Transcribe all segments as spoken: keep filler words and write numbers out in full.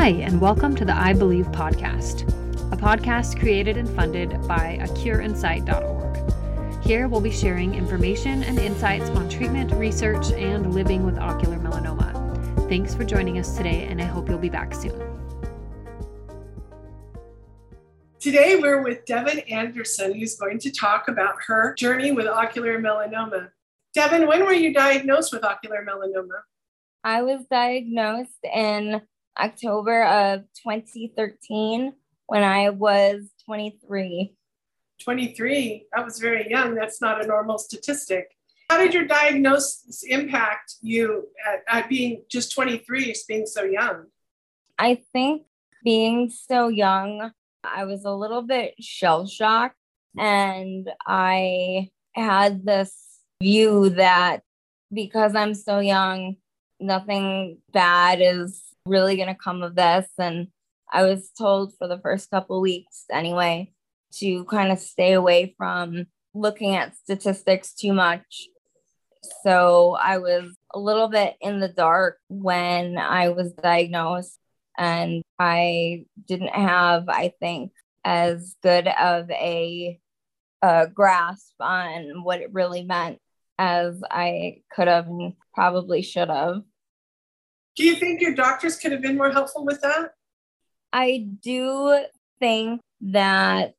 Hi, and welcome to the I Believe podcast, a podcast created and funded by a cure insight dot org. Here we'll be sharing information and insights on treatment, research, and living with ocular melanoma. Thanks for joining us today, and I hope you'll be back soon. Today we're with Devin Anderson, who's going to talk about her journey with ocular melanoma. Devin, when were you diagnosed with ocular melanoma? I was diagnosed in October of twenty thirteen when I was twenty-three. twenty-three, that was very young. That's not a normal statistic. How did your diagnosis impact you at, at being just twenty-three, being so young? I think being so young, I was a little bit shell-shocked, and I had this view that because I'm so young, nothing bad is really going to come of this. And I was told for the first couple of weeks anyway, to kind of stay away from looking at statistics too much. So I was a little bit in the dark when I was diagnosed, and I didn't have, I think, as good of a, a grasp on what it really meant as I could have and probably should have. Do you think your doctors could have been more helpful with that? I do think that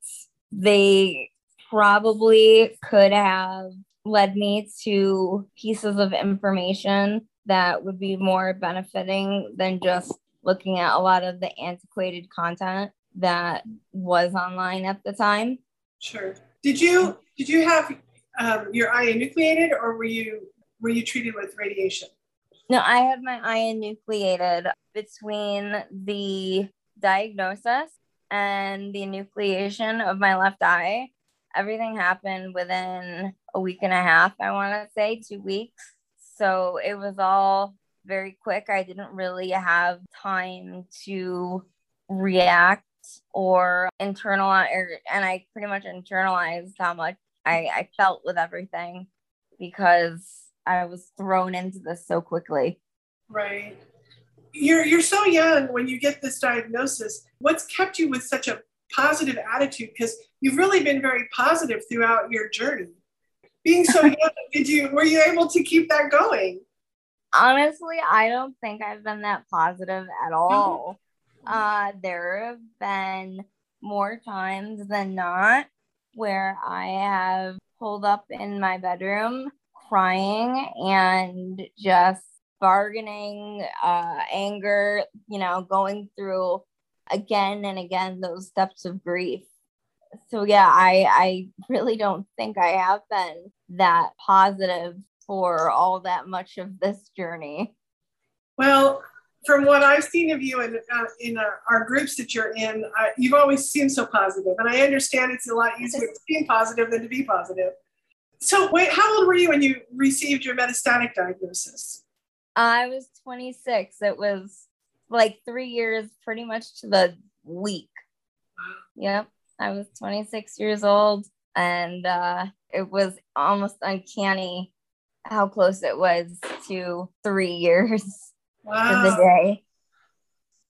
they probably could have led me to pieces of information that would be more benefiting than just looking at a lot of the antiquated content that was online at the time. Sure. Did you did you have um, your eye enucleated, or were you were you treated with radiation? No, I had my eye enucleated between the diagnosis and the enucleation of my left eye. Everything happened within a week and a half, I want to say, two weeks. So it was all very quick. I didn't really have time to react or internalize, or, and I pretty much internalized how much I, I felt with everything because I was thrown into this so quickly. Right. You're you're so young when you get this diagnosis. What's kept you with such a positive attitude? Because you've really been very positive throughout your journey. Being so young, did you were you able to keep that going? Honestly, I don't think I've been that positive at all. Uh, there have been more times than not where I have pulled up in my bedroom crying and just bargaining, uh, anger, you know, going through again and again those steps of grief. So yeah, I, I really don't think I have been that positive for all that much of this journey. Well, from what I've seen of you in uh, in our, our groups that you're in, uh, you've always seemed so positive, and I understand it's a lot easier to be positive than to be positive. So wait, how old were you when you received your metastatic diagnosis? I was twenty-six. It was like three years, pretty much to the week. Yep. I was twenty-six years old, and uh, it was almost uncanny how close it was to three years wow. to the day.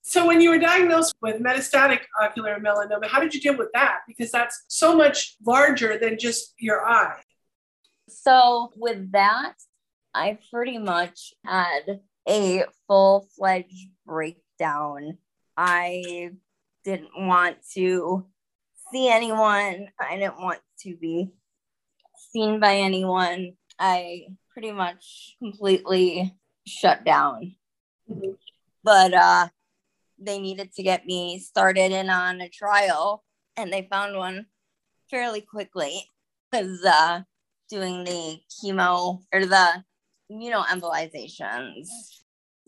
So when you were diagnosed with metastatic ocular melanoma, how did you deal with that? Because that's so much larger than just your eye. So with that, I pretty much had a full-fledged breakdown. I didn't want to see anyone. I didn't want to be seen by anyone. I pretty much completely shut down. Mm-hmm. But uh, they needed to get me started in on a trial, and they found one fairly quickly because uh, doing the chemo or the immunoembolizations.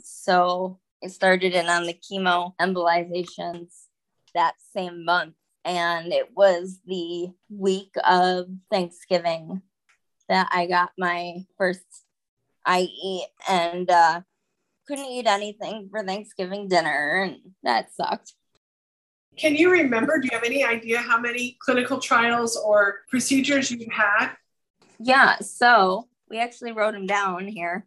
So I started in on the chemo embolizations that same month. And it was the week of Thanksgiving that I got my first I E, and uh, couldn't eat anything for Thanksgiving dinner. And that sucked. Can you remember, do you have any idea how many clinical trials or procedures you've had? Yeah, so we actually wrote them down here.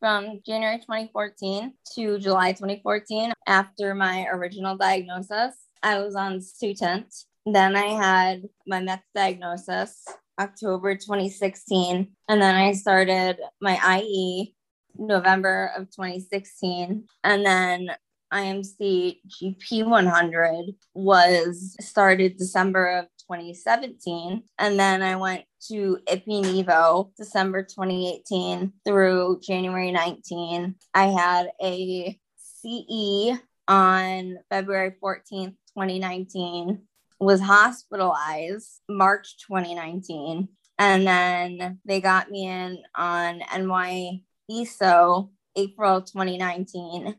from January twenty fourteen to July twenty fourteen. After my original diagnosis, I was on Sutent. Then I had my mets diagnosis, October twenty sixteen. And then I started my I E November of twenty sixteen. And then I M C G P one hundred was started December of twenty seventeen. And then I went to Ipi-Nivo December twenty eighteen through January nineteen. I had a C E on February fourteenth, twenty nineteen, was hospitalized March twenty nineteen. And then they got me in on N Y E S O April twenty nineteen.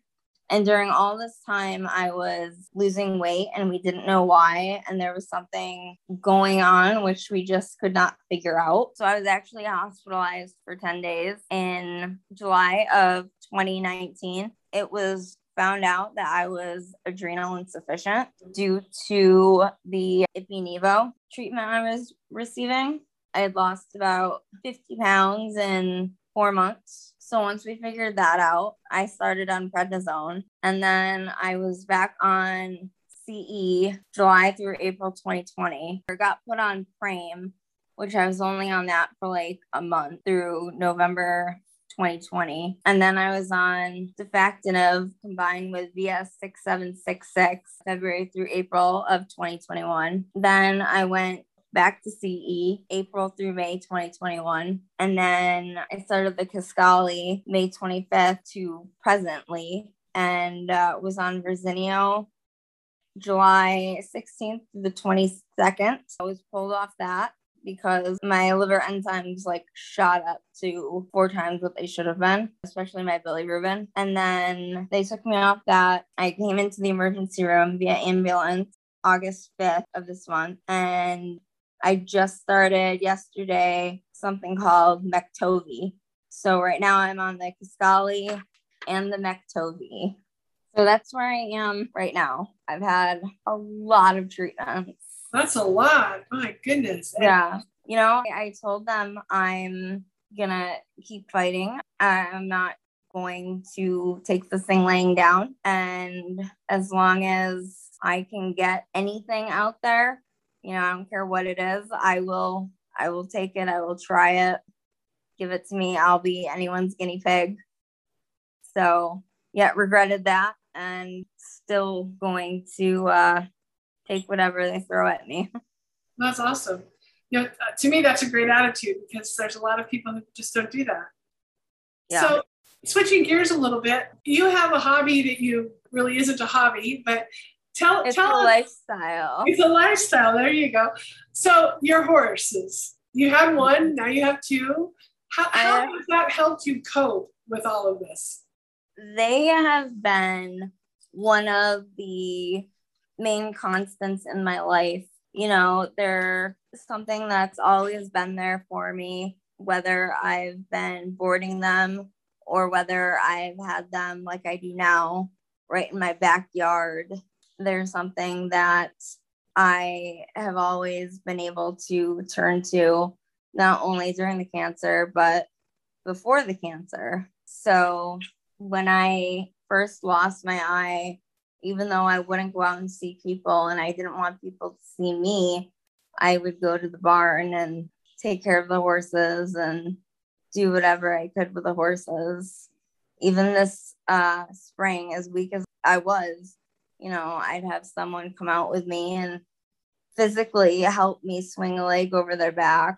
And during all this time, I was losing weight and we didn't know why. And there was something going on, which we just could not figure out. So I was actually hospitalized for ten days in July of twenty nineteen. It was found out that I was adrenal insufficient due to the Ipi-Nivo treatment I was receiving. I had lost about fifty pounds in four months. So once we figured that out, I started on prednisone, and then I was back on C E July through April twenty twenty. I got put on PRAME, which I was only on that for like a month through November twenty twenty. And then I was on defactinib combined with V S six seven six six February through April of twenty twenty-one. Then I went back to C E April through May twenty twenty-one. And then I started the Cascali May twenty-fifth to presently, and uh, was on Verzenio July sixteenth to the twenty-second. I was pulled off that because my liver enzymes like shot up to four times what they should have been, especially my bilirubin. And then they took me off that. I came into the emergency room via ambulance August fifth of this month. And I just started yesterday something called Mektovi. So right now I'm on the Kisqali and the Mektovi. So that's where I am right now. I've had a lot of treatments. That's a lot. My goodness. Yeah. You know, I told them I'm going to keep fighting. I'm not going to take this thing laying down. And as long as I can get anything out there, you know, I don't care what it is, I will, I will take it. I will try it. Give it to me. I'll be anyone's guinea pig. So yeah, regretted that and still going to, uh, take whatever they throw at me. That's awesome. You know, to me, that's a great attitude because there's a lot of people who just don't do that. Yeah. So switching gears a little bit, you have a hobby that you really isn't a hobby, but tell, it's tell a us, lifestyle. It's a lifestyle. There you go. So your horses, you had one, now you have two. How, how have, has that helped you cope with all of this? They have been one of the main constants in my life. You know, they're something that's always been there for me, whether I've been boarding them or whether I've had them like I do now right in my backyard. They're something that I have always been able to turn to, not only during the cancer, but before the cancer. So when I first lost my eye, even though I wouldn't go out and see people and I didn't want people to see me, I would go to the barn and take care of the horses and do whatever I could with the horses. Even this uh, spring, as weak as I was, you know, I'd have someone come out with me and physically help me swing a leg over their back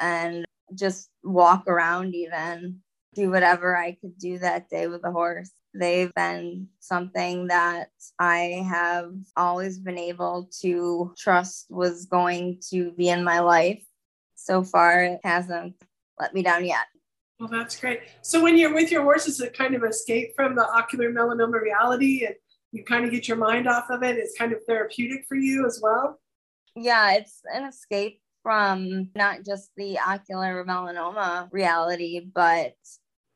and just walk around, even do whatever I could do that day with the horse. They've been something that I have always been able to trust was going to be in my life. So far, it hasn't let me down yet. Well, that's great. So when you're with your horses, it kind of escape from the ocular melanoma reality and you kind of get your mind off of it. It's kind of therapeutic for you as well. Yeah, it's an escape from not just the ocular melanoma reality, but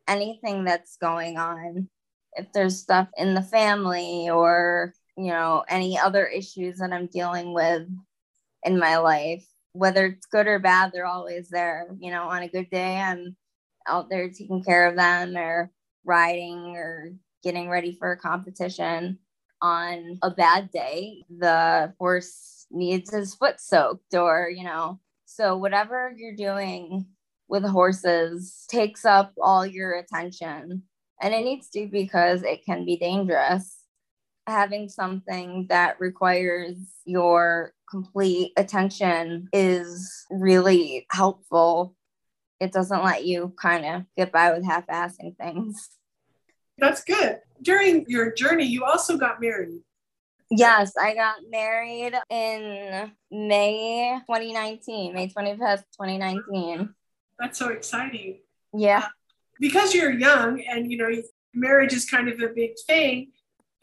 anything that's going on. If there's stuff in the family or, you know, any other issues that I'm dealing with in my life, whether it's good or bad, they're always there. You know, on a good day, I'm out there taking care of them, or riding or getting ready for a competition, on a bad day, the horse needs his foot soaked, or, you know, so whatever you're doing with horses takes up all your attention, and it needs to, because it can be dangerous. Having something that requires your complete attention is really helpful. It doesn't let you kind of get by with half-assing things. That's good. During your journey, you also got married. Yes, I got married in May twenty nineteen, May twenty-fifth, twenty nineteen. That's so exciting. Yeah. Because you're young and, you know, marriage is kind of a big thing.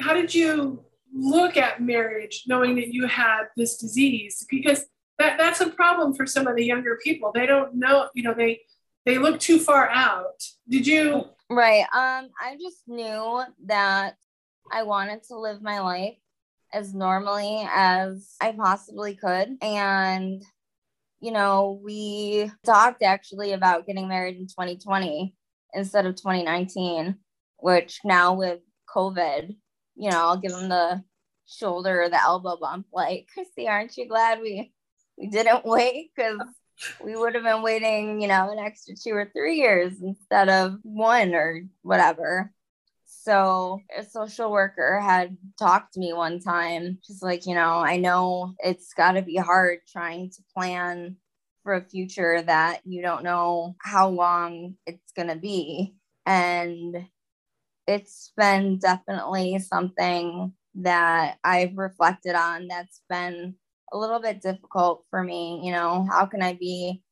How did you look at marriage knowing that you had this disease? Because that, that's a problem for some of the younger people. They don't know, you know, they, they look too far out. Did you... Right. Um, I just knew that I wanted to live my life as normally as I possibly could. And, you know, we talked actually about getting married in twenty twenty instead of twenty nineteen, which now with COVID, you know, I'll give them the shoulder or the elbow bump. Like, Christy, aren't you glad we, we didn't wait? Because we would have been waiting, you know, an extra two or three years instead of one or whatever. So a social worker had talked to me one time. She's like, you know, I know it's got to be hard trying to plan for a future that you don't know how long it's going to be. And it's been definitely something that I've reflected on that's been a little bit difficult for me. You know, how can I be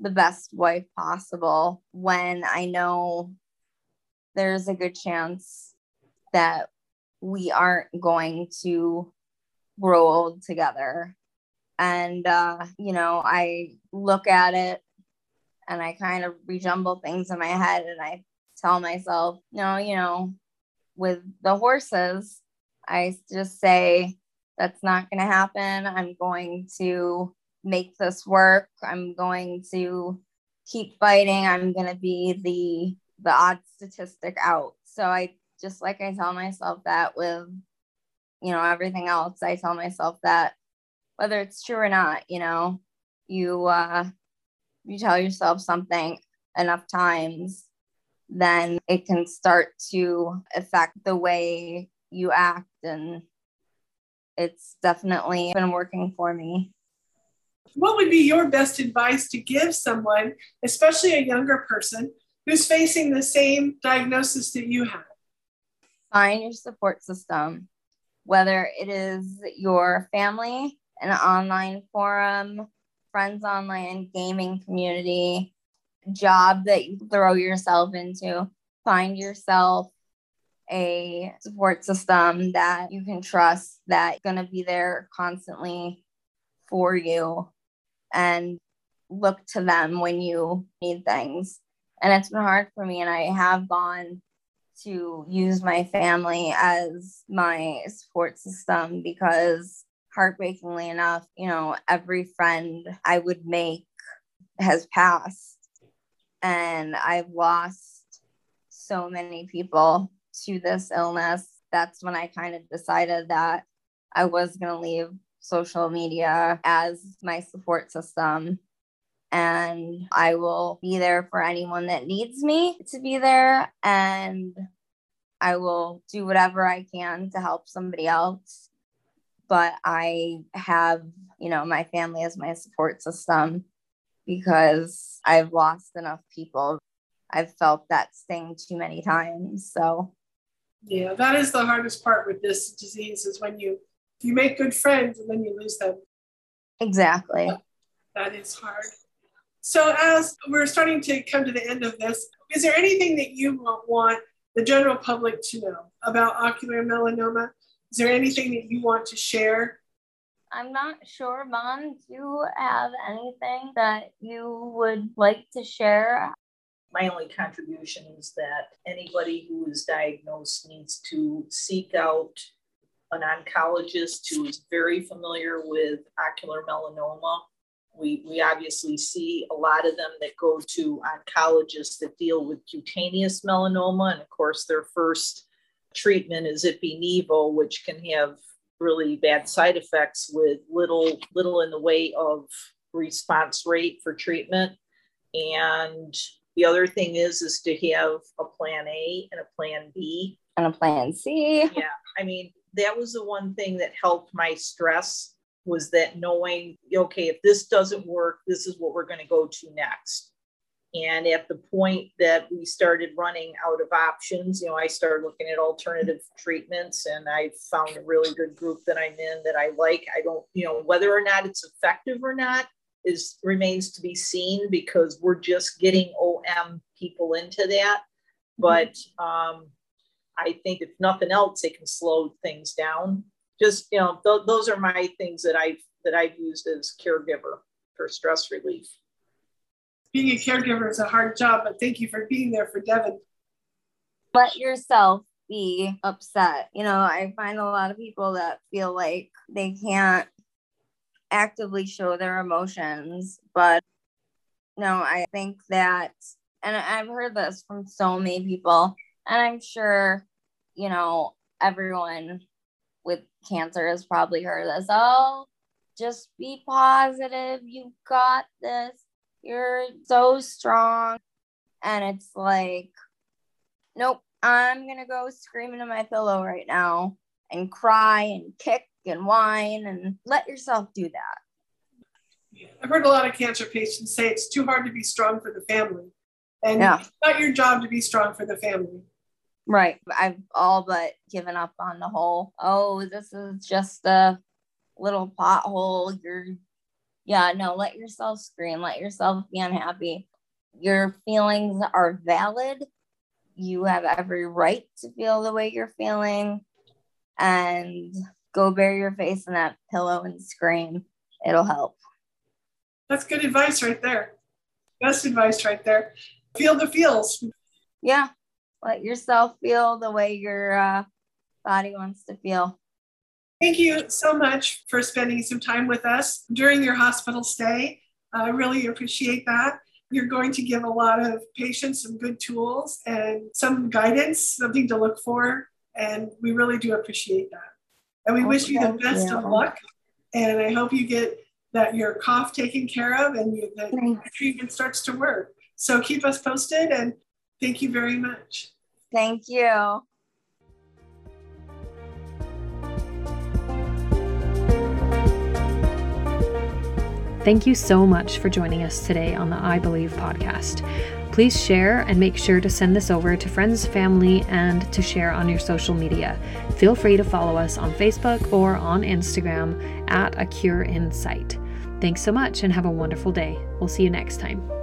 the best wife possible when I know there's a good chance that we aren't going to grow old together? And, uh, you know, I look at it and I kind of rejumble things in my head and I tell myself, no, you know, with the horses, I just say, that's not going to happen. I'm going to make this work. I'm going to keep fighting. I'm going to be the the odd statistic out. So I just, like, I tell myself that with, you know, everything else. I tell myself that whether it's true or not, you know, you uh, you tell yourself something enough times, then it can start to affect the way you act, and it's definitely been working for me. What would be your best advice to give someone, especially a younger person, who's facing the same diagnosis that you have? Find your support system, whether it is your family, an online forum, friends online, gaming community, job that you throw yourself into. Find yourself a support system that you can trust, that's going to be there constantly for you, and look to them when you need things. And it's been hard for me, and I have gone to use my family as my support system because, heartbreakingly enough, you know, every friend I would make has passed, and I've lost so many people to this illness. That's when I kind of decided that I was going to leave social media as my support system, and I will be there for anyone that needs me to be there, and I will do whatever I can to help somebody else. But I have, you know, my family as my support system because I've lost enough people. I've felt that sting too many times, so... Yeah, that is the hardest part with this disease, is when you, you make good friends and then you lose them. Exactly. That is hard. So as we're starting to come to the end of this, is there anything that you want the general public to know about ocular melanoma? Is there anything that you want to share? I'm not sure, Mom. Do you have anything that you would like to share? My only contribution is that anybody who is diagnosed needs to seek out an oncologist who is very familiar with ocular melanoma We, we obviously see a lot of them that go to oncologists that deal with cutaneous melanoma. And of course, their first treatment is Ipi-Nivo, which can have really bad side effects with little, little in the way of response rate for treatment. And the other thing is, is to have a plan A and a plan B. And a plan C. Yeah. I mean, that was the one thing that helped my stress, was that knowing, okay, if this doesn't work, this is what we're going to go to next. And at the point that we started running out of options, you know, I started looking at alternative treatments, and I found a really good group that I'm in that I like. I don't, you know, whether or not it's effective or not is remains to be seen, because we're just getting O M people into that. But um, I think if nothing else, they can slow things down. Just, you know, th- those are my things that I've, that I've used as caregiver for stress relief. Being a caregiver is a hard job, but thank you for being there for Devin. Let yourself be upset. You know, I find a lot of people that feel like they can't actively show their emotions, but no, I think that, and I've heard this from so many people, and I'm sure, you know, everyone with cancer has probably heard this. Oh, just be positive. You've got this. You're so strong. And it's like, nope, I'm going to go scream into my pillow right now and cry and kick and whine, and let yourself do that. I've heard a lot of cancer patients say it's too hard to be strong for the family. And yeah. It's not your job to be strong for the family. Right. I've all but given up on the whole, oh, this is just a little pothole. You're, yeah, no, let yourself scream. Let yourself be unhappy. Your feelings are valid. You have every right to feel the way you're feeling, and go bury your face in that pillow and scream. It'll help. That's good advice right there. Best advice right there. Feel the feels. Yeah. Let yourself feel the way your uh, body wants to feel. Thank you so much for spending some time with us during your hospital stay. I really appreciate that. You're going to give a lot of patients some good tools and some guidance, something to look for. And we really do appreciate that. And we oh, wish you the best you. of luck. And I hope you get that your cough taken care of, and you, that your treatment starts to work. So keep us posted, and thank you very much. Thank you. Thank you so much for joining us today on the I Believe podcast. Please share, and make sure to send this over to friends, family, and to share on your social media. Feel free to follow us on Facebook or on Instagram at A Cure in Sight. Thanks so much, and have a wonderful day. We'll see you next time.